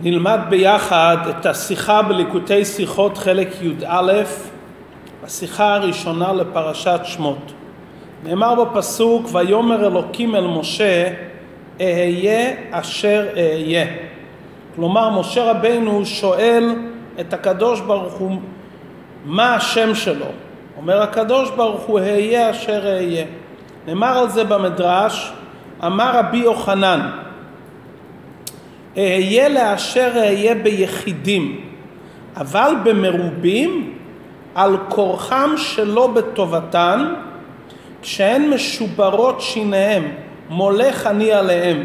נלמד ביחד את השיחה בליקוטי שיחות חלק י"א, השיחה הראשונה לפרשת שמות. נאמר בפסוק, ויאמר אלוקים אל משה, אהיה אשר אהיה. כלומר, משה רבנו שואל את הקדוש ברוך הוא, מה השם שלו? אומר הקדוש ברוך הוא, אהיה אשר אהיה. נאמר על זה במדרש, אמר רבי יוחנן, אהיה לאשר אהיה ביחידים, אבל במרובים, על כורחם שלא בטובתן, כשהן משוברות שיניהם, מולך אני עליהם,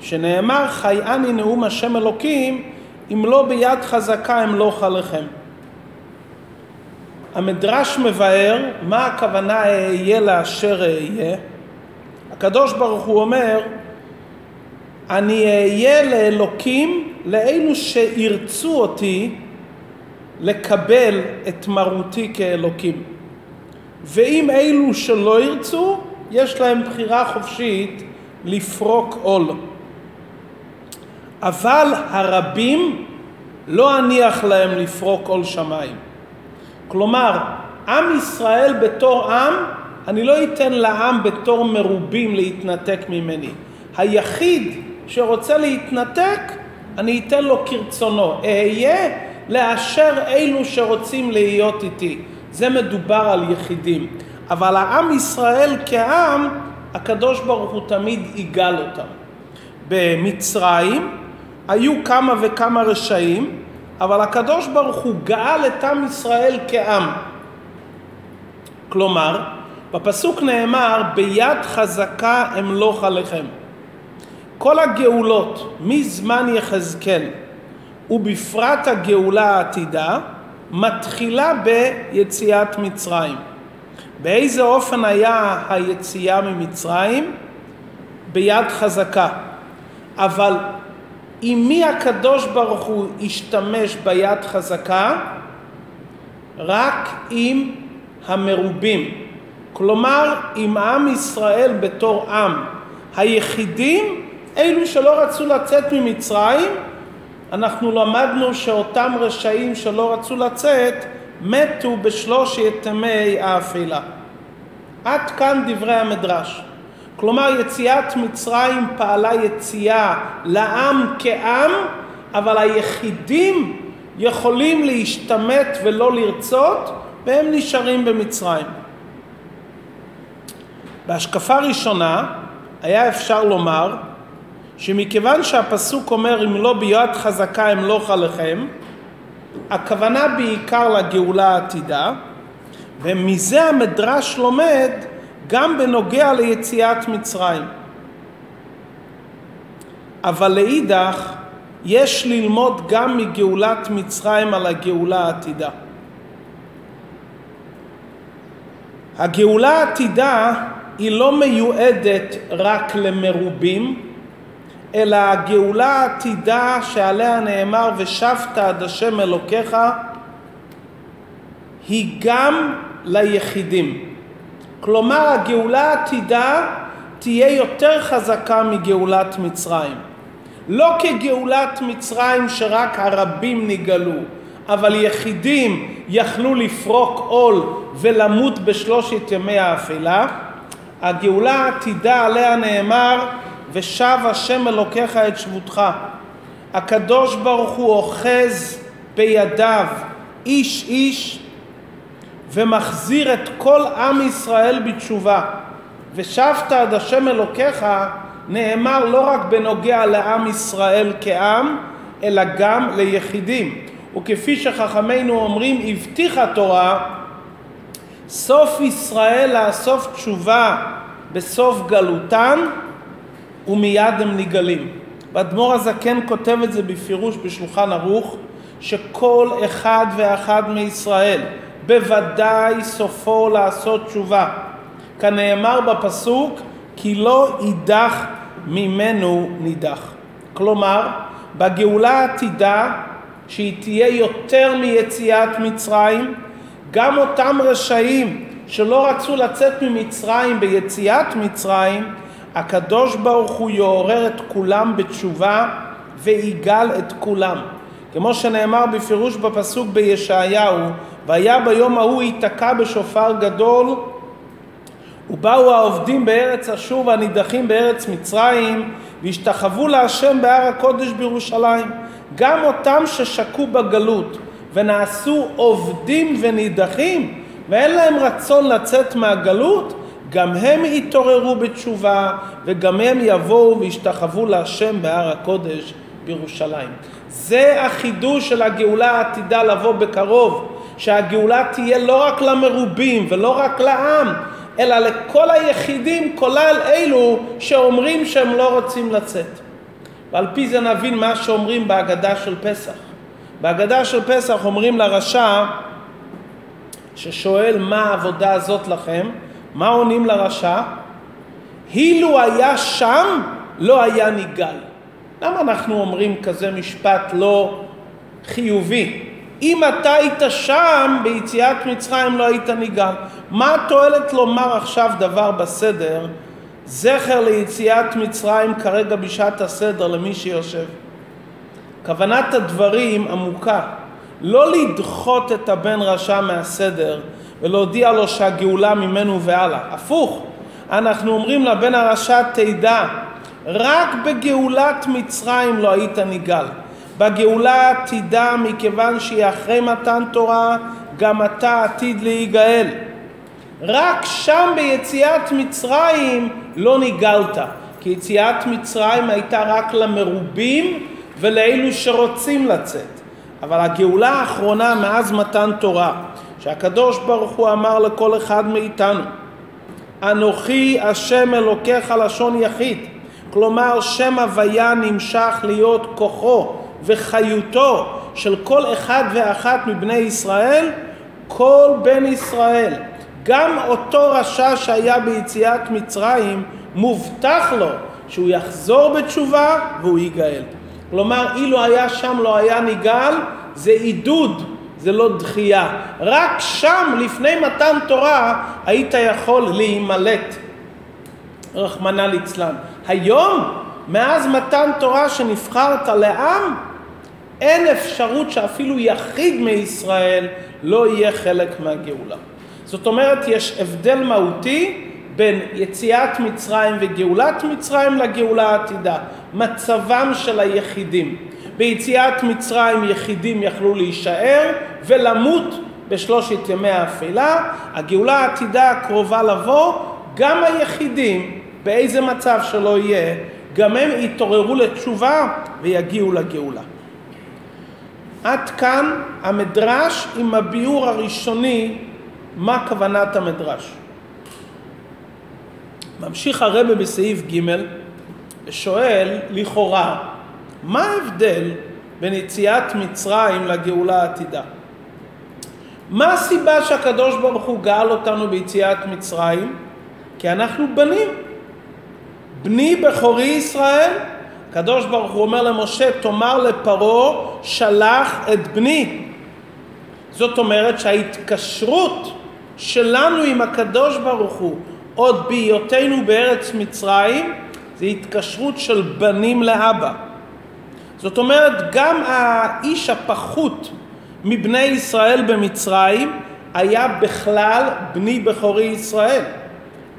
שנאמר חי אני נאום השם אלוקים, אם לא ביד חזקה אמלוך עליכם. המדרש מבאר מה הכוונה אהיה לאשר אהיה. הקדוש ברוך הוא אומר, אני אהיה לאלוקים, לאלו שירצו אותי לקבל את מרותי כאלוקים. ואם אלו שלא ירצו, יש להם בחירה חופשית לפרוק עול. אבל הרבים לא אניח להם לפרוק עול שמיים. כלומר, עם ישראל בתור עם, אני לא אתן לעם בתור מרובים להתנתק ממני. היחיד שרוצה להתנתק, אני אתן לו כרצונו. אהיה לאשר אלו שרוצים להיות איתי. זה מדובר על יחידים. אבל העם ישראל כעם, הקדוש ברוך הוא תמיד יגאל אותם. במצרים היו כמה וכמה רשעים, אבל הקדוש ברוך הוא גאל את עם ישראל כעם. כלומר, בפסוק נאמר, ביד חזקה אמלוך עליכם. כל הגאולות מזמן יחזקאל ובפרט הגאולה העתידה מתחילה ביציאת מצרים. באיזה אופן היה היציאה ממצרים? ביד חזקה. אבל עם מי הקדוש ברוך הוא השתמש ביד חזקה? רק עם המרובים. כלומר, עם עם ישראל בתור עם. היחידים, אלו שלא רצו לצאת ממצרים, אנחנו למדנו שאותם רשעים שלא רצו לצאת, מתו בשלוש יתמי האפלה. עד כאן דברי המדרש. כלומר, יציאת מצרים פעלה יציאה לעם כעם, אבל היחידים יכולים להשתמט ולא לרצות, והם נשארים במצרים. בהשקפה ראשונה, היה אפשר לומר, שמכיוון שהפסוק אומר אם לא ביד חזקה אמלוך עליכם, הכוונה בעיקר לגאולה העתידה, ומזה המדרש לומד גם בנוגע ליציאת מצרים. אבל לאידך יש ללמוד גם מגאולת מצרים על הגאולה העתידה. הגאולה העתידה היא לא מיועדת רק למרובים, אלא הגאולה העתידה שעליה נאמר ושבת עד השם אלוקיך, היא גם ליחידים. כלומר, הגאולה העתידה תהיה יותר חזקה מגאולת מצרים. לא כגאולת מצרים שרק הרבים נגלו, אבל יחידים יכלו לפרוק עול ולמות בשלושת ימי האפלה. הגאולה העתידה עליה נאמר, ושב השם אלוקיך את שבותך. הקדוש ברוך הוא אוחז בידיו איש איש ומחזיר את כל עם ישראל בתשובה. ושבת עד השם אלוקיך נאמר לא רק בנוגע לעם ישראל כעם, אלא גם ליחידים. וכפי שחכמינו אומרים, הבטיחה התורה, סוף ישראל לאסוף תשובה בסוף גלותן, ומיד הם נגלים. ואדמו"ר הזקן כותב את זה בפירוש בשולחן ערוך, שכל אחד ואחד מישראל בוודאי סופו לעשות תשובה. כנאמר בפסוק, כי לא יידח ממנו נידח. כלומר, בגאולה העתידה, שהיא תהיה יותר מיציאת מצרים, גם אותם רשעים שלא רצו לצאת ממצרים ביציאת מצרים, הקדוש ברוך הוא יעורר את כולם בתשובה ויגל את כולם. כמו שנאמר בפירוש בפסוק בישעיהו, והיה ביום ההוא ייתקע בשופר גדול, ובאו העובדים בארץ אשור והנידחים בארץ מצרים, והשתחוו להשם בהר הקודש בירושלים. גם אותם ששקו בגלות ונעשו עובדים ונידחים, ואין להם רצון לצאת מהגלות, גם הם יתעוררו בתשובה, וגם הם יבואו וישתחוו להשם בהר הקודש בירושלים. זה החידוש של הגאולה העתידה לבוא בקרוב, שהגאולה תהיה לא רק למרובים ולא רק לעם, אלא לכל היחידים, כולל אלו שאומרים שהם לא רוצים לצאת. ועל פי זה נבין מה שאומרים בהגדה של פסח. בהגדה של פסח אומרים לרשע ששואל מה העבודה הזאת לכם, מה עונים לרשע? אילו היה שם לא היה ניגל. למה אנחנו אומרים כזה משפט לא חיובי? אם אתה היית שם ביציאת מצרים לא היית ניגל. מה התועלת לומר עכשיו דבר בסדר? זכר ליציאת מצרים כרגע בשעת הסדר למי שיושב. כוונת הדברים עמוקה. לא לדחות את הבן רשע מהסדר ולהודיע לו שהגאולה ממנו והלאה. הפוך, אנחנו אומרים לבן הרשע תדע, רק בגאולת מצרים לא היית ניגל. בגאולה תדע מכיוון שהיא אחרי מתן תורה, גם אתה עתיד להיגאל. רק שם ביציאת מצרים לא ניגלת, כי יציאת מצרים הייתה רק למרובים ולאלו שרוצים לצאת. אבל הגאולה האחרונה מאז מתן תורה, שהקדוש ברוך הוא אמר לכל אחד מאיתנו, אנוכי השם אלוקיך לשון יחיד, כלומר שם הוויה נמשך להיות כוחו וחיותו של כל אחד ואחת מבני ישראל, כל בן ישראל. גם אותו רשע שהיה ביציאת מצרים מובטח לו שהוא יחזור בתשובה והוא ייגאל. כלומר, אילו היה שם לא היה ניגל, זה עידוד, זה לא דחייה. רק שם לפני מתן תורה היית יכול להימלט, רחמנא ליצלן. היום מאז מתן תורה שנבחרת לעם, אין אפשרות שאפילו יחיד מישראל לא יהיה חלק מהגאולה. זאת אומרת, יש הבדל מהותי בין יציאת מצרים וגאולת מצרים לגאולה העתידה. מצבם של היחידים. ביציאת מצרים יחידים יכלו להישאר ולמות בשלושת ימי האפלה. הגאולה העתידה הקרובה לבוא, גם היחידים, באיזה מצב שלא יהיה, גם הם יתעוררו לתשובה ויגיעו לגאולה. עד כאן המדרש עם הביאור הראשוני, מה כוונת המדרש. ממשיך הרבי בסעיף ג' ושואל לכאורה, מה ההבדל בין יציאת מצרים לגאולה העתידה? מה הסיבה שהקדוש ברוך הוא גאל אותנו ביציאת מצרים? כי אנחנו בנים. בני בכורי ישראל. הקדוש ברוך הוא אומר למשה, תאמר לפרעה, שלח את בני. זאת אומרת שההתקשרות שלנו עם הקדוש ברוך הוא, עוד בהיותנו בארץ מצרים, זה התקשרות של בנים לאבא. זאת אומרת, גם האיש הפחות מבני ישראל במצרים, היה בכלל בני בכורי ישראל.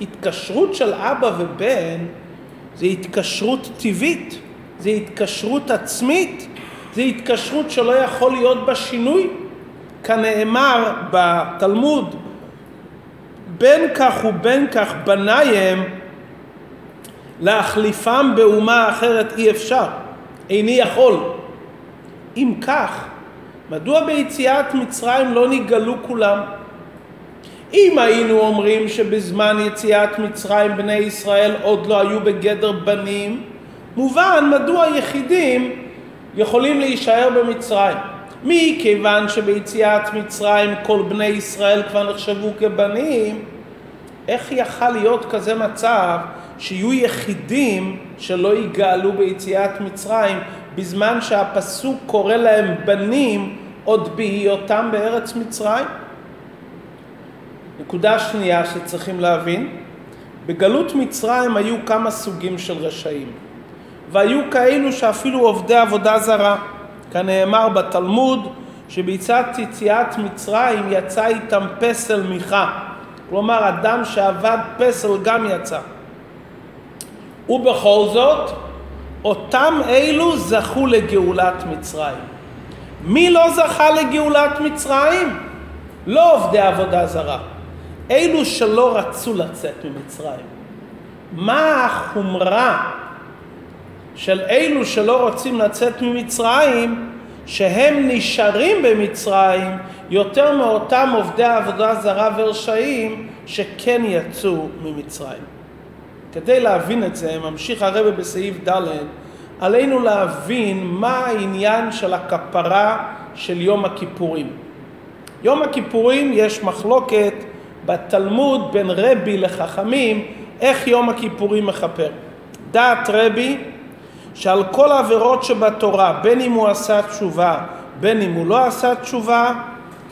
התקשרות של אבא ובן, זה התקשרות טבעית, זה התקשרות עצמית, זה התקשרות שלא יכול להיות בה שינוי. כנאמר בתלמוד, בין כך ובין כך בניים, להחליפם באומה אחרת אי אפשר, איני יכול. אם כך, מדוע ביציאת מצרים לא נגלו כולם? אם היינו אומרים שבזמן יציאת מצרים בני ישראל עוד לא היו בגדר בנים, מובן מדוע יחידים יכולים להישאר במצרים. מכיוון שביציאת מצרים כל בני ישראל כבר נחשבו כבנים, איך יכל להיות כזה מצב שיהיו יחידים שלא יגאלו ביציאת מצרים, בזמן שהפסוק קורא להם בנים עוד בהיותם בארץ מצרים? נקודה שנייה שצריכים להבין, בגלות מצרים היו כמה סוגים של רשעים. והיו כאלו שאפילו עובדי עבודה זרה, כנאמר בתלמוד, שביצעת יציאת מצרים יצא איתם פסל מיכה, כלומר אדם שעבד פסל גם יצא. ובכל זאת, אותם אלו זכו לגאולת מצרים. מי לא זכה לגאולת מצרים? לא עובדי עבודה זרה, אלו שלא רצו לצאת ממצרים. מה החומרה של אלו שלא רוצים לצאת ממצרים, שהם נשארים במצרים יותר מאותם עובדי עבודה זרה ורשעים שכן יצאו ממצרים? כדי להבין את זה, ממשיך הרב בסעיף ד', עלינו להבין מה העניין של הכפרה של יום הכיפורים. יום הכיפורים יש מחלוקת בתלמוד בין רבי לחכמים, איך יום הכיפורים מכפר. דעת רבי, שעל כל העבירות שבתורה, בין אם הוא עשה תשובה, בין אם הוא לא עשה תשובה,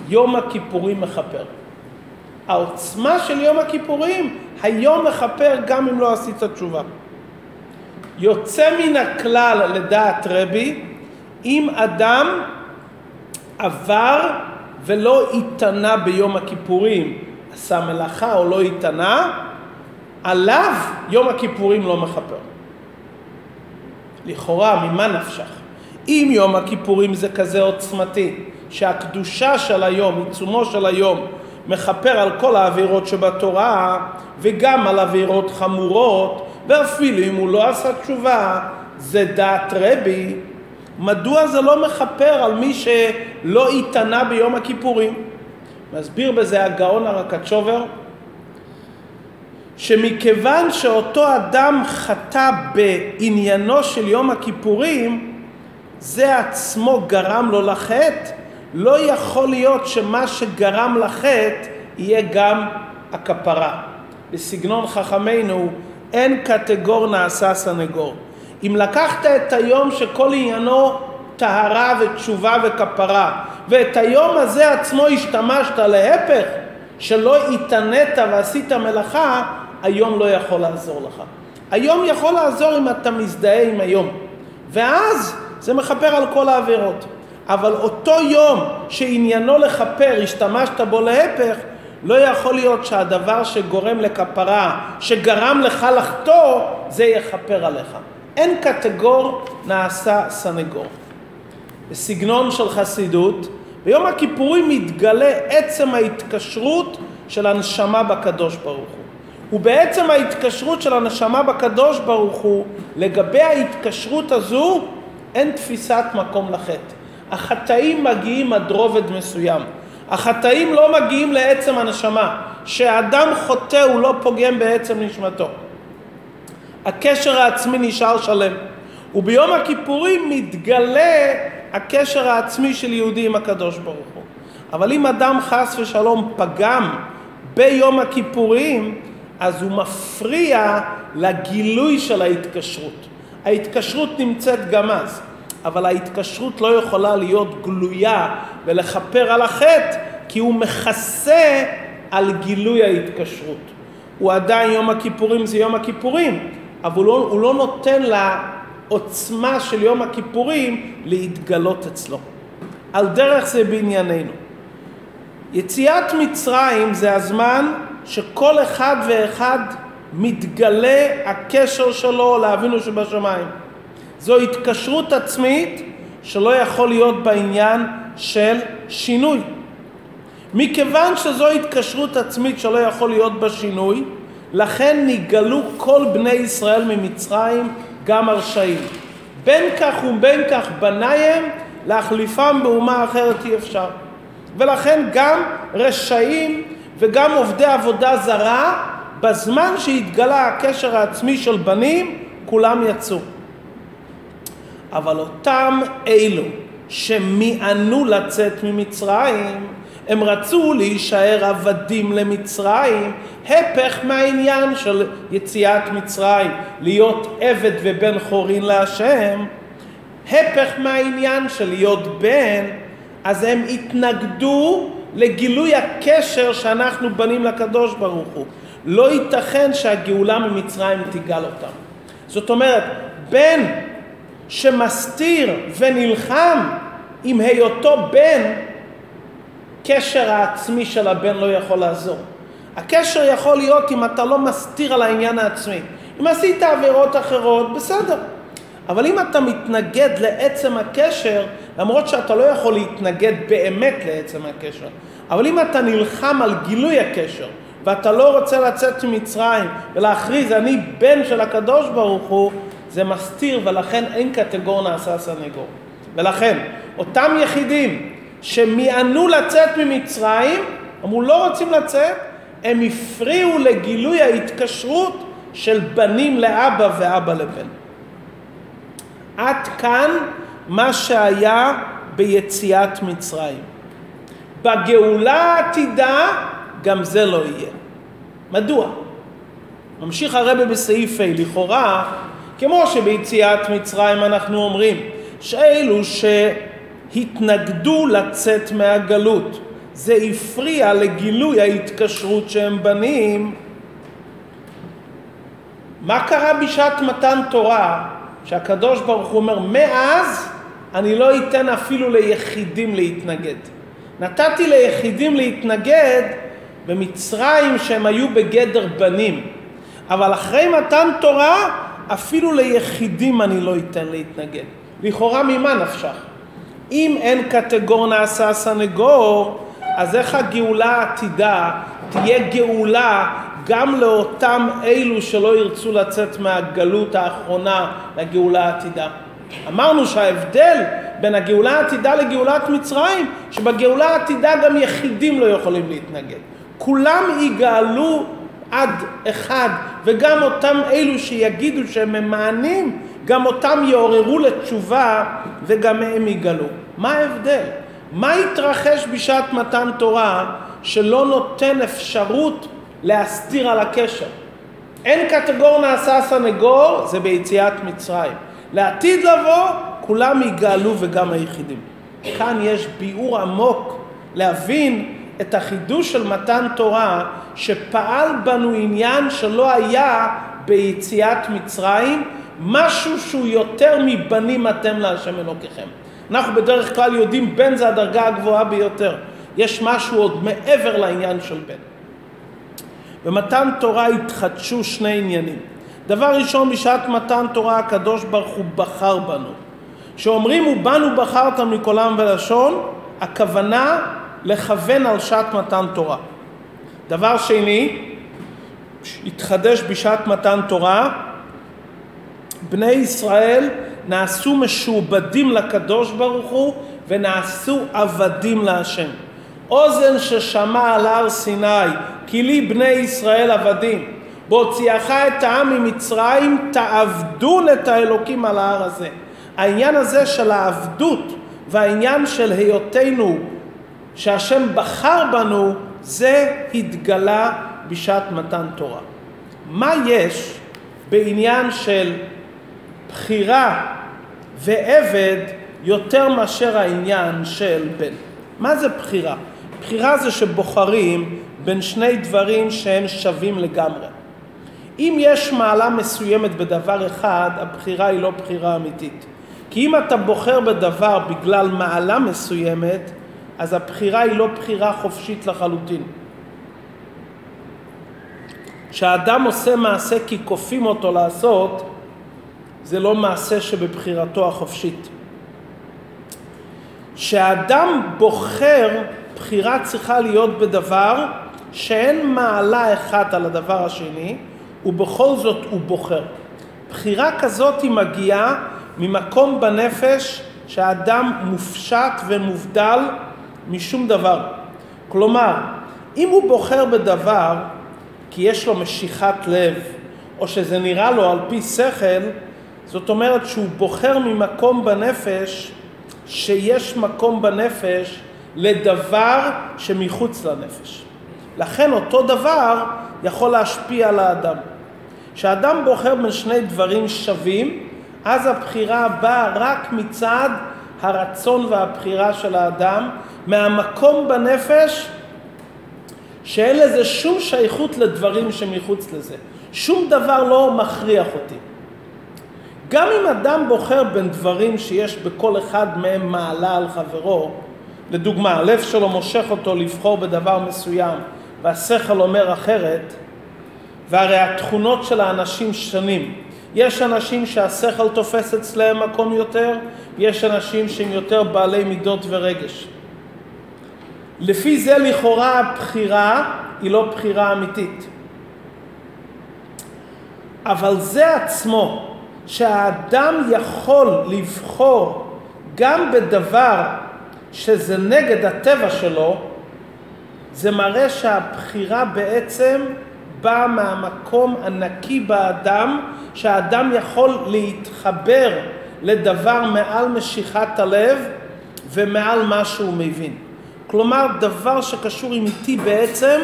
יום הכיפורים מכפר. העוצמה של יום הכיפורים, היום מכפר גם אם לא עשית תשובה. יוצא מן הכלל לדעת רבי, אם אדם עבר ולא התענה ביום הכיפורים, עשה מלאכה או לא התענה, עליו יום הכיפורים לא מכפר. לכאורה, ממה נפשך? אם יום הכיפורים זה כזה עוצמתי, שהקדושה של היום, עיצומו של היום, מכפר על כל העבירות שבתורה, וגם על עבירות חמורות, ואפילו אם הוא לא עשה תשובה, זה דעת רבי, מדוע זה לא מכפר על מי שלא התענה ביום הכיפורים? מסביר בזה הגאון הרקצ'ובר, שמכיוון שאותו אדם חטא בעניינו של יום הכיפורים, זה עצמו גרם לו לחטא, לא יכול להיות שמה שגרם לחטא יהיה גם הכפרה. בסגנון חכמינו, אין קטגור נעשה סנגור. אם לקחת את היום שכל עניינו טהרה ותשובה וכפרה, ואת היום הזה עצמו השתמשת להפך, שלא התענית ועשית מלאכה, היום לא יכול לעזור לך. היום יכול לעזור אם אתה מזדהה עם היום, ואז זה מכפר על כל העבירות. אבל אותו יום שעניינו לכפר, השתמשת בו להפך, לא יכול להיות שהדבר שגורם לכפרה, שגרם לך לחטוא, זה יכפר עליך. אין קטגור נעשה סנגור. בסגנון של חסידות, ביום הכיפורים מתגלה עצם ההתקשרות של הנשמה בקדוש ברוך הוא. ובעצם ההתקשרות של הנשמה בקדוש ברוך הוא, לגבי ההתקשרות הזו, אין תפיסת מקום לחטא. החטאים מגיעים עד רובד מסוים. החטאים לא מגיעים לעצם הנשמה. שאדם חוטא הוא לא פוגם בעצם נשמתו. הקשר העצמי נשאר שלם. וביום הכיפורים מתגלה הקשר העצמי של יהודי עם הקדוש ברוך הוא. אבל אם אדם חס ושלום פגם ביום הכיפורים, אז הוא מפריע לגילוי של ההתקשרות. ההתקשרות נמצאת גם אז, אבל ההתקשרות לא יכולה להיות גלויה ולכפר על החטא, כי הוא מכסה על גילוי ההתקשרות. הוא עדיין יום הכיפורים זה יום הכיפורים, אבל הוא לא נותן לעוצמה של יום הכיפורים להתגלות אצלו. על דרך זה בענייננו. יציאת מצרים זה הזמן שכל אחד ואחד מתגלה הקשר שלו לאבינו שבשמיים. זו התקשרות עצמית שלא יכול להיות בעניין של שינוי. מכיוון שזו התקשרות עצמית שלא יכול להיות בשינוי, לכן נגלו כל בני ישראל ממצרים גם הרשעים. בין כך ובין כך בניהם, להחליפם באומה אחרת אי אפשר. ולכן גם רשעים וגם עובדי עבודה זרה, בזמן שהתגלה הקשר העצמי של בנים, כולם יצאו. אבל אותם אלו שמיענו לצאת ממצרים, הם רצו להישאר עבדים למצרים, הפך מהעניין של יציאת מצרים, להיות עבד ובן חורין להשם, הפך מהעניין של להיות בן, אז הם התנגדו לגילוי הקשר שאנחנו בנים לקדוש ברוך הוא. לא ייתכן שהגאולה ממצרים תיגל אותם. זאת אומרת, בן שמסתיר ונלחם עם היותו בן, קשר העצמי של הבן לא יכול לעזור. הקשר יכול להיות אם אתה לא מסתיר על העניין העצמי. אם עשית עבירות אחרות, בסדר. אבל אם אתה מתנגד לעצם הקשר, למרות שאתה לא יכול להתנגד באמת לעצם הקשר, אבל אם אתה נלחם על גילוי הקשר, ואתה לא רוצה לצאת ממצרים ולהכריז, אני בן של הקדוש ברוך הוא, זה מסתיר, ולכן אין קטגור נעשה סנגור. ולכן, אותם יחידים שמענו לצאת ממצרים, אמרו לא רוצים לצאת, הם הפריעו לגילוי ההתקשרות של בנים לאבא ואבא לבן. עד כאן מה שהיה ביציאת מצרים. בגאולה העתידה גם זה לא יהיה. מדוע? ממשיך הרבי בסעיף לכאורה, כמו שביציאת מצרים אנחנו אומרים, שאלו שהתנגדו לצאת מהגלות, זה הפריע לגילוי ההתקשרות שהם בנים. מה קרה בשעת מתן תורה? שהקדוש ברוך הוא אומר, מאז אני לא אתן אפילו ליחידים להתנגד. נתתי ליחידים להתנגד במצרים שהם היו בגדר בנים. אבל אחרי מתן תורה, אפילו ליחידים אני לא אתן להתנגד. לכאורה ממה נפשך? אם אין קטגור נעשה סנגור, אז איך הגאולה העתידה תהיה גאולה גם לאותם אלו שלא ירצו לצאת מהגלות האחרונה לגאולה העתידה? אמרנו שההבדל בין הגאולה העתידה לגאולת מצרים, שבגאולה העתידה גם יחידים לא יכולים להתנגד. כולם יגאלו עד אחד, וגם אותם אלו שיגידו שהם ממענים, גם אותם יעוררו לתשובה וגם הם יגאלו. מה ההבדל? מה התרחש בשעת מתן תורה שלא נותן אפשרות להסתיר על הקשר? אין קטגור נעשה סנגור, זה ביציאת מצרים. לעתיד לבוא, כולם יגאלו וגם היחידים. כאן יש ביאור עמוק להבין את החידוש של מתן תורה, שפעל בנו עניין שלא היה ביציאת מצרים, משהו שהוא יותר מבנים אתם להשם אלוקיכם. אנחנו בדרך כלל יודעים בן זה הדרגה הגבוהה ביותר. יש משהו עוד מעבר לעניין של בן. במתן תורה התחדשו שני עניינים. דבר ראשון, בשעת מתן תורה הקדוש ברוך הוא בחר בנו. שאומרים ובנו בחרתם מכל עם ולשון, הכוונה לכוון על שעת מתן תורה. דבר שני, התחדש בשעת מתן תורה, בני ישראל נעשו משועבדים לקדוש ברוך הוא ונעשו עבדים להשם. אוזן ששמע על הר סיני, כי לי בני ישראל עבדים, בהוציאך את העם ממצרים תעבדון את האלוקים על ההר הזה. העניין הזה של העבדות והעניין של היותנו שהשם בחר בנו, זה התגלה בשעת מתן תורה. מה יש בעניין של בחירה ועבד יותר מאשר העניין של בן? מה זה בחירה? בחירה זה שבוחרים בין שני דברים שהם שווים לגמרי. אם יש מעלה מסוימת בדבר אחד, הבחירה היא לא בחירה אמיתית. כי אם אתה בוחר בדבר בגלל מעלה מסוימת, אז הבחירה היא לא בחירה חופשית לחלוטין. כשהאדם עושה מעשה כי כופים אותו לעשות, זה לא מעשה שבבחירתו החופשית. כשהאדם בוחר, בחירה צריכה להיות בדבר שאין מעלה אחת על הדבר השני, ובכל זאת הוא בוחר. בחירה כזאת היא מגיעה ממקום בנפש שהאדם מופשט ומובדל משום דבר. כלומר, אם הוא בוחר בדבר כי יש לו משיכת לב, או שזה נראה לו על פי שכל, זאת אומרת שהוא בוחר ממקום בנפש שיש מקום בנפש לדבר שמחוץ לנפש. לכן אותו דבר יכול להשפיע על האדם. כשאדם בוחר בין שני דברים שווים, אז הבחירה באה רק מצד הרצון והבחירה של האדם, מהמקום בנפש שאין לזה שום שייכות לדברים שמחוץ לזה. שום דבר לא מכריח אותי. גם אם אדם בוחר בין דברים שיש בכל אחד מהם מעלה על חברו, לדוגמה, הלב שלו מושך אותו לבחור בדבר מסוים, והשכל אומר אחרת, והרי התכונות של האנשים שונים. יש אנשים שהשכל תופס אצלהם מקום יותר, יש אנשים שהם יותר בעלי מידות ורגש. לפי זה לכאורה הבחירה היא לא בחירה אמיתית. אבל זה עצמו, שהאדם יכול לבחור גם בדבר שזה נגד הטבע שלו, זה מראה שהבחירה בעצם באה מהמקום הנקי באדם, שהאדם יכול להתחבר לדבר מעל משיכת הלב ומעל מה שהוא מבין. כלומר, דבר שקשור עם איתי בעצם,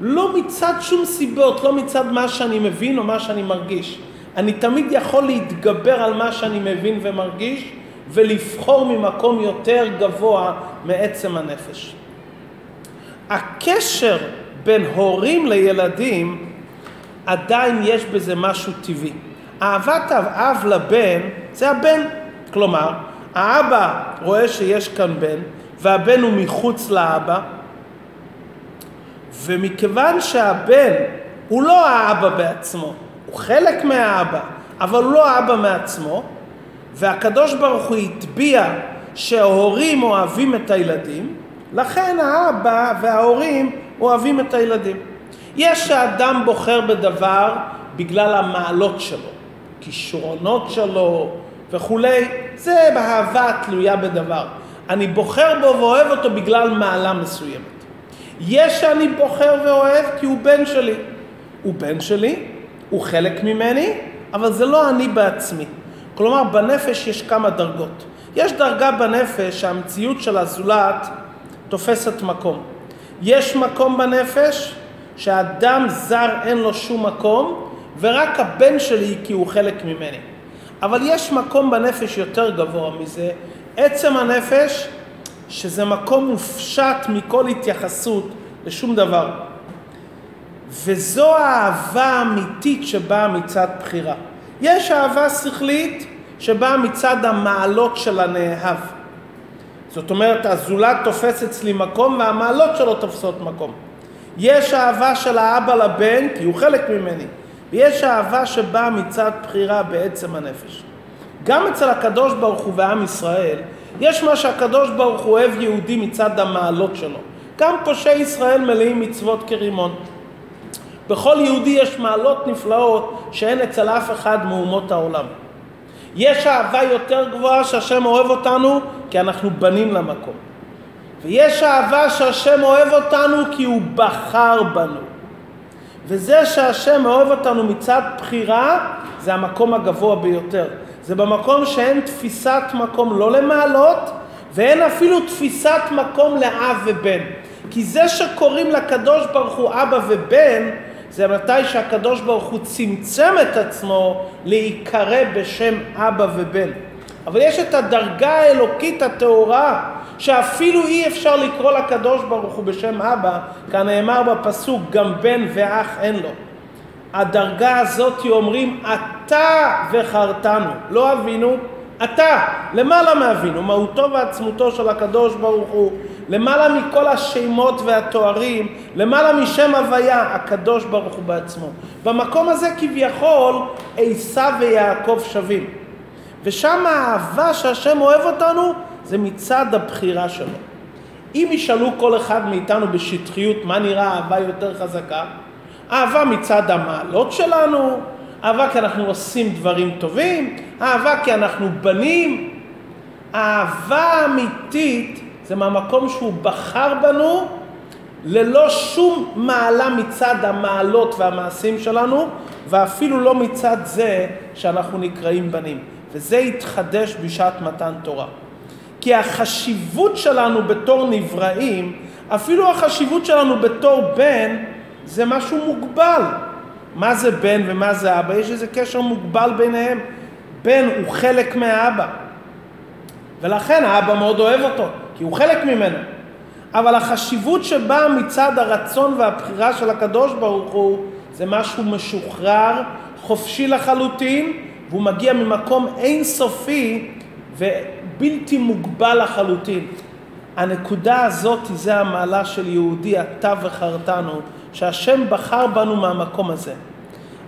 לא מצד שום סיבות, לא מצד מה שאני מבין או מה שאני מרגיש. אני תמיד יכול להתגבר על מה שאני מבין ומרגיש, ולבחור ממקום יותר גבוה מעצם הנפש. הקשר בין הורים לילדים, עדיין יש בזה משהו טבעי. אהבת אב לבן, זה הבן. כלומר, האבא רואה שיש כאן בן, והבן הוא מחוץ לאבא, ומכיוון שהבן הוא לא האבא בעצמו, הוא חלק מהאבא, אבל הוא לא האבא מעצמו, והקדוש ברוך הוא התביע שההורים אוהבים את הילדים, לכן האבא וההורים אוהבים את הילדים. יש שאדם בוחר בדבר בגלל המעלות שלו, כישרונות שלו וכו', זה באהבה תלויה בדבר. אני בוחר בו ואוהב אותו בגלל מעלה מסוימת. יש שאני בוחר ואוהב כי הוא בן שלי. הוא בן שלי, הוא חלק ממני, אבל זה לא אני בעצמי. כלומר, בנפש יש כמה דרגות. יש דרגה בנפש שהמציאות של הזולת תופסת מקום. יש מקום בנפש שהאדם זר אין לו שום מקום, ורק הבן שלי כי הוא חלק ממני. אבל יש מקום בנפש יותר גבוה מזה, עצם הנפש, שזה מקום מופשט מכל התייחסות לשום דבר. וזו האהבה האמיתית שבאה מצד בחירה. יש אהבה שכלית שבאה מצד המעלות של הנאהב. זאת אומרת, הזולת תופס אצלי מקום והמעלות שלו תופסות מקום. יש אהבה של האבא לבן, כי הוא חלק ממני. ויש אהבה שבאה מצד בחירה בעצם הנפש. גם אצל הקדוש ברוך הוא ועם ישראל, יש מה שהקדוש ברוך הוא אוהב יהודי מצד המעלות שלו. גם פושעי ישראל מלאים מצוות כרימון. בכל יהודי יש מעלות נפלאות שאין אצל אף אחד מאומות העולם. יש אהבה יותר גבוהה שהשם אוהב אותנו כי אנחנו בנים למקום. ויש אהבה שהשם אוהב אותנו כי הוא בחר בנו. וזה שהשם אוהב אותנו מצד בחירה, זה המקום הגבוה ביותר. זה במקום שאין תפיסת מקום לא למעלות, ואין אפילו תפיסת מקום לאב ובן. כי זה שקוראים לקדוש ברוך הוא אבא ובן, זה מתי שהקדוש ברוך הוא צמצם את עצמו להיקרא בשם אבא ובן. אבל יש את הדרגה האלוקית התאורה, שאפילו אי אפשר לקרוא לקדוש ברוך הוא בשם אבא, כנאמר בפסוק גם בן ואח אין לו. הדרגה הזאת אומרים, אתה וחרתנו, לא אבינו, אתה, למעלה מאבינו, מהותו ועצמותו של הקדוש ברוך הוא, למעלה מכל השמות והתוארים, למעלה משם הוויה, הקדוש ברוך הוא בעצמו. במקום הזה כביכול, עשיו ויעקב שווים. ושם האהבה שהשם אוהב אותנו, זה מצד הבחירה שלו. אם ישאלו כל אחד מאיתנו בשטחיות, מה נראה אהבה יותר חזקה? אהבה מצד המעלות שלנו, אהבה כי אנחנו עושים דברים טובים, אהבה כי אנחנו בנים. אהבה אמיתית זה מהמקום שהוא בחר בנו, ללא שום מעלה מצד המעלות והמעשים שלנו, ואפילו לא מצד זה שאנחנו נקראים בנים. וזה התחדש בשעת מתן תורה. כי החשיבות שלנו בתור נבראים, אפילו החשיבות שלנו בתור בן, זה משהו מוגבל. מה זה בן ומה זה אבא? יש איזה קשר מוגבל ביניהם. בן הוא חלק מהאבא. ולכן האבא מאוד אוהב אותו, כי הוא חלק ממנו. אבל החשיבות שבאה מצד הרצון והבחירה של הקדוש ברוך הוא, זה משהו משוחרר, חופשי לחלוטין, והוא מגיע ממקום אינסופי ובלתי מוגבל לחלוטין. הנקודה הזאת זה המעלה של יהודי, אתה וחרתנו, שהשם בחר בנו מהמקום הזה.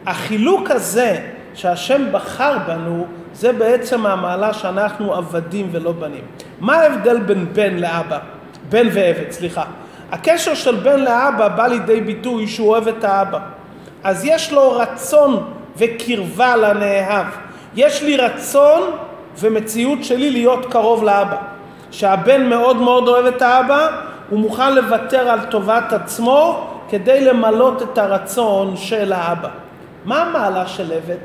החילוק הזה שהשם בחר בנו, זה בעצם המעלה שאנחנו עבדים ולא בנים. מה ההבדל בין בן לאבא? בן ועבד, סליחה. הקשר של בן לאבא בא לידי ביטוי שהוא אוהב את האבא. אז יש לו רצון וקרבה לנאהב. יש לי רצון ומציאות שלי להיות קרוב לאבא. שהבן מאוד מאוד אוהב את האבא, הוא מוכן לוותר על טובת עצמו כדי למלות את הרצון של האבא. מה המעלה של עבד?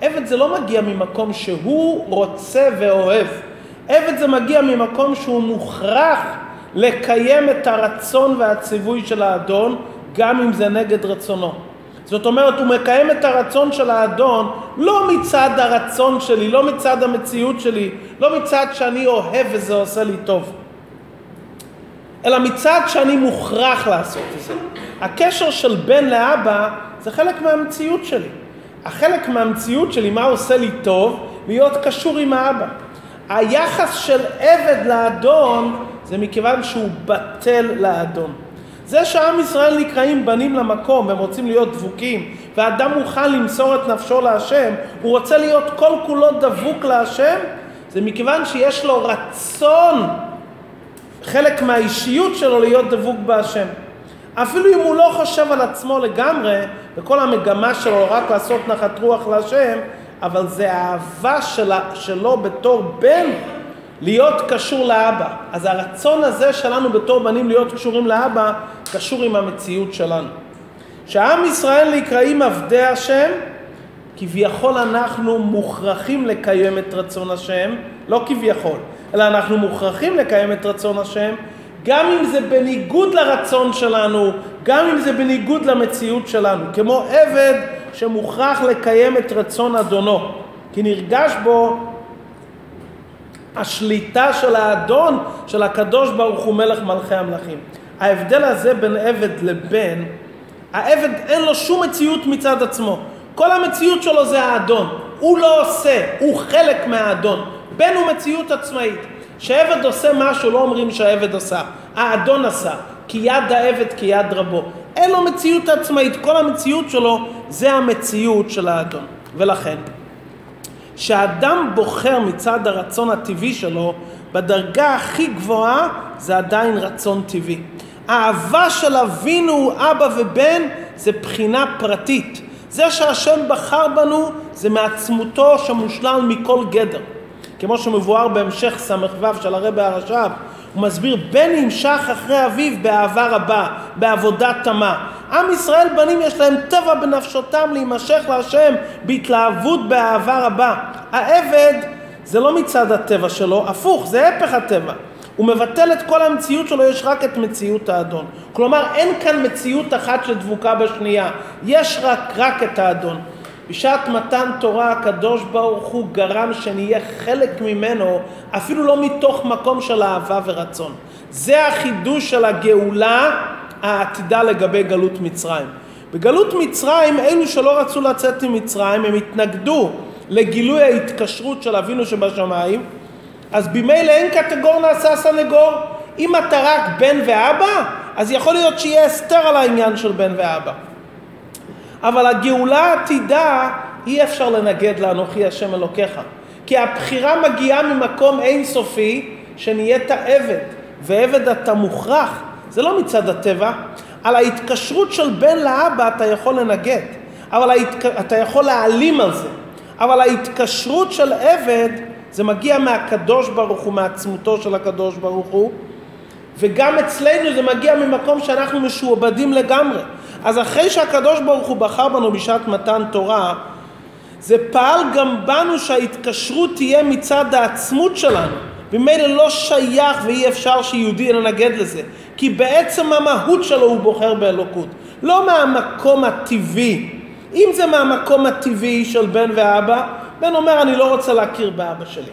עבד זה לא מגיע ממקום שהוא רוצה ואוהב. עבד זה מגיע ממקום שהוא מוכרח לקיים את הרצון והציווי של האדון, גם אם זה נגד רצונו. זאת אומרת, הוא מקיים את הרצון של האדון, לא מצד הרצון שלי, לא מצד המציאות שלי, לא מצד שאני אוהב וזה עושה לי טוב, אלא מצד שאני מוכרח לעשות את זה. הקשר של בן לאבא זה חלק מהמציאות שלי. החלק מהמציאות שלי, מה עושה לי טוב? להיות קשור עם האבא. היחס של עבד לאדון זה מכיוון שהוא בטל לאדון. זה שעם ישראל נקראים בנים למקום, הם רוצים להיות דבוקים, והאדם מוכן למסור את נפשו להשם, הוא רוצה להיות כל כולו דבוק להשם, זה מכיוון שיש לו רצון, חלק מהאישיות שלו להיות דבוק בהשם. אפילו אם הוא לא חושב על עצמו לגמרי, וכל המגמה שלו רק לעשות נחת רוח להשם, אבל זה האהבה שלו בתור בן, להיות קשור לאבא. אז הרצון הזה שלנו בתור בנים להיות קשורים לאבא, קשור עם המציאות שלנו. שהעם ישראל נקראים עבדי השם, כביכול אנחנו מוכרחים לקיים את רצון השם, לא כביכול, אלא אנחנו מוכרחים לקיים את רצון השם, גם אם זה בניגוד לרצון שלנו, גם אם זה בניגוד למציאות שלנו, כמו עבד שמוכרח לקיים את רצון אדונו, כי נרגש בו השליטה של האדון, של הקדוש ברוך הוא מלך מלכי המלכים. ההבדל הזה בין עבד לבן, העבד אין לו שום מציאות מצד עצמו. כל המציאות שלו זה האדון. הוא לא עושה, הוא חלק מהאדון. בן הוא מציאות עצמאית. כשעבד עושה משהו לא אומרים שהעבד עשה, האדון עשה, כי יד העבד כי יד רבו. אין לו מציאות עצמאית, כל המציאות שלו זה המציאות של האדון. ולכן, כשאדם בוחר מצד הרצון הטבעי שלו, בדרגה הכי גבוהה זה עדיין רצון טבעי. האהבה של אבינו, אבא ובן, זה בחינה פרטית. זה שהשם בחר בנו זה מעצמותו שמושלל מכל גדר. כמו שמבואר בהמשך סמ"ו של הרבי הרש"ב, הוא מסביר, בן נמשך אחרי אביו באהבה רבה, בעבודה תמה. עם ישראל בנים יש להם טבע בנפשותם להימשך להשם בהתלהבות באהבה רבה. העבד זה לא מצד הטבע שלו, הפוך, זה הפך הטבע. הוא מבטל את כל המציאות שלו, יש רק את מציאות האדון. כלומר, אין כאן מציאות אחת שדבוקה בשנייה, יש רק את האדון. בשעת מתן תורה הקדוש ברוך הוא גרם שנהיה חלק ממנו, אפילו לא מתוך מקום של אהבה ורצון. זה החידוש של הגאולה העתידה לגבי גלות מצרים. בגלות מצרים, אלו שלא רצו לצאת ממצרים, הם התנגדו לגילוי ההתקשרות של אבינו שבשמיים, אז במילא אין קטגור נעשה סנגור. אם אתה רק בן ואבא, אז יכול להיות שיהיה הסתר על העניין של בן ואבא. אבל הגאולה העתידה אי אפשר לנגד לאנוכי השם אלוקיך, כי הבחירה מגיעה ממקום אינסופי שנהיית עבד, ועבד אתה מוכרח, זה לא מצד הטבע. על ההתקשרות של בן לאבא אתה יכול לנגד, אבל אתה יכול להעלים על זה, אבל ההתקשרות של עבד זה מגיע מהקדוש ברוך הוא, מעצמותו של הקדוש ברוך הוא. וגם אצלנו זה מגיע ממקום שאנחנו משועבדים לגמרי. אז אחרי שהקדוש ברוך הוא בחר בנו בשעת מתן תורה, זה פעל גם בנו שההתקשרות תהיה מצד העצמות שלנו. במילא לא שייך ואי אפשר שיהודי ננגד לזה, כי בעצם המהות שלו הוא בוחר באלוקות, לא מהמקום הטבעי. אם זה מהמקום הטבעי של בן ואבא, בן אומר אני לא רוצה להכיר באבא שלי.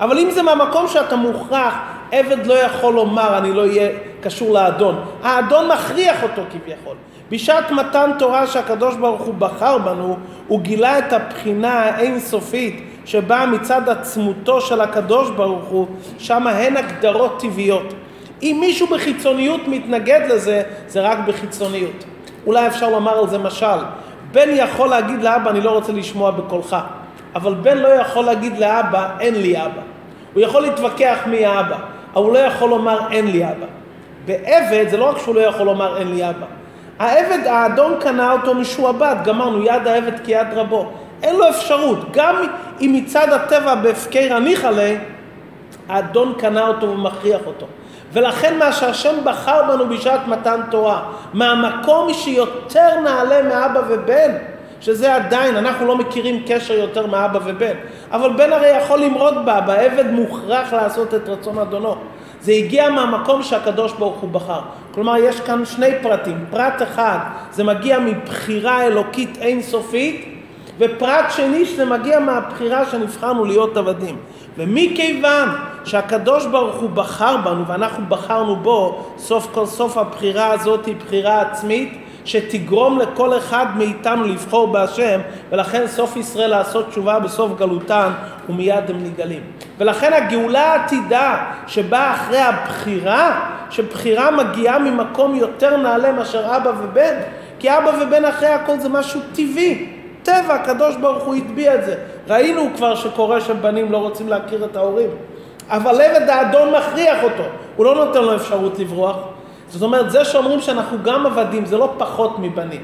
אבל אם זה מהמקום שאתה מוכרח, עבד לא יכול לומר אני לא יהיה קשור לאדון. האדון מכריח אותו כביכול. בשעת מתן תורה שהקדוש ברוך הוא בחר בנו, הוא גילה את הבחינה האינסופית שבאה מצד עצמותו של הקדוש ברוך הוא, שמה הן הגדרות טבעיות. אם מישהו בחיצוניות מתנגד לזה, זה רק בחיצוניות. אולי אפשר לומר על זה משל, בן יכול להגיד לאבא אני לא רוצה לשמוע בקולך, אבל בן לא יכול להגיד לאבא אין לי אבא. הוא יכול להתווכח מי האבא, אבל הוא לא יכול לומר אין לי אבא. בעבד זה לא רק שהוא לא יכול לומר אין לי אבא, העבד, האדון קנה אותו משועבד, גמרנו, יד העבד כי יד רבו. אין לו אפשרות, גם אם מצד הטבע בהפקר הניח עלי, האדון קנה אותו ומכריח אותו. ולכן מה שהשם בחר בנו בשעת מתן תורה, מהמקום שיותר נעלה מאבא ובן, שזה עדיין, אנחנו לא מכירים קשר יותר מאבא ובן, אבל בן הרי יכול למרוד באבא, עבד מוכרח לעשות את רצון אדונו. זה הגיע מהמקום שהקדוש ברוך הוא בחר. כלומר, יש כאן שני פרטים. פרט אחד, זה מגיע מבחירה אלוקית אינסופית, ופרט שני, זה מגיע מהבחירה שנבחרנו להיות עבדים. ומכיוון שהקדוש ברוך הוא בחר בנו, ואנחנו בחרנו בו, סוף כל סוף הבחירה הזאת היא בחירה עצמית, שתגרום לכל אחד מאיתנו לבחור בהשם, ולכן סוף ישראל לעשות תשובה בסוף גלותן, ומיד הם נגלים. ולכן הגאולה העתידה שבאה אחרי הבחירה, שבחירה מגיעה ממקום יותר נעלה מאשר אבא ובן, כי אבא ובן אחרי הכל זה משהו טבעי, טבע, הקדוש ברוך הוא יטביע את זה. ראינו כבר שקורה שבנים לא רוצים להכיר את ההורים, אבל לבד האדון מכריח אותו, הוא לא נותן לו אפשרות לברוח. זאת אומרת, זה שאומרים שאנחנו גם עבדים, זה לא פחות מבנים.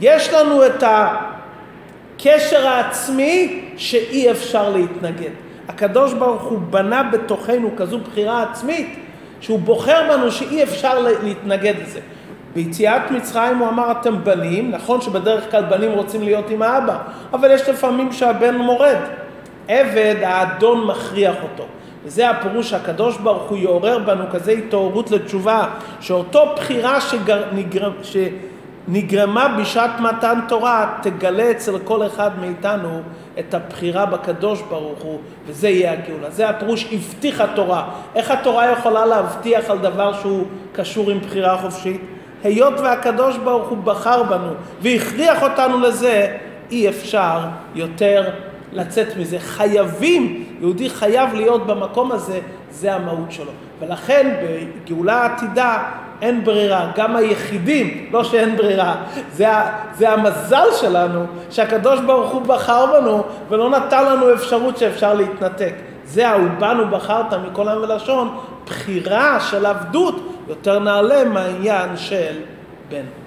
יש לנו את הקשר העצמי שאי אפשר להתנגד. הקדוש ברוך הוא בנה בתוכנו כזו בחירה עצמית, שהוא בוחר בנו שאי אפשר להתנגד לזה. ביציאת מצרים הוא אמר, אתם בנים, נכון שבדרך כלל בנים רוצים להיות עם האבא, אבל יש לפעמים שהבן מורד. עבד, האדון מכריח אותו. וזה הפירוש, הקדוש ברוך הוא יעורר בנו כזה התעוררות לתשובה, שאותו בחירה שנגרמה בשעת מתן תורה, תגלה אצל כל אחד מאיתנו את הבחירה בקדוש ברוך הוא, וזה יהיה הגאולה. זה הפירוש, הבטיח התורה. איך התורה יכולה להבטיח על דבר שהוא קשור עם בחירה חופשית? היות והקדוש ברוך הוא בחר בנו, והכריח אותנו לזה, אי אפשר יותר לצאת מזה. חייבים, יהודי חייב להיות במקום הזה, זה המהות שלו. ולכן בגאולה עתידה אין ברירה, גם היחידים, לא שאין ברירה, זה המזל שלנו שהקדוש ברוך הוא בחר בנו ולא נתן לנו אפשרות שאפשר להתנתק. זה האובנו בחרת מכל עם ולשון, בחירה של עבדות יותר נעלה מהעניין של בן.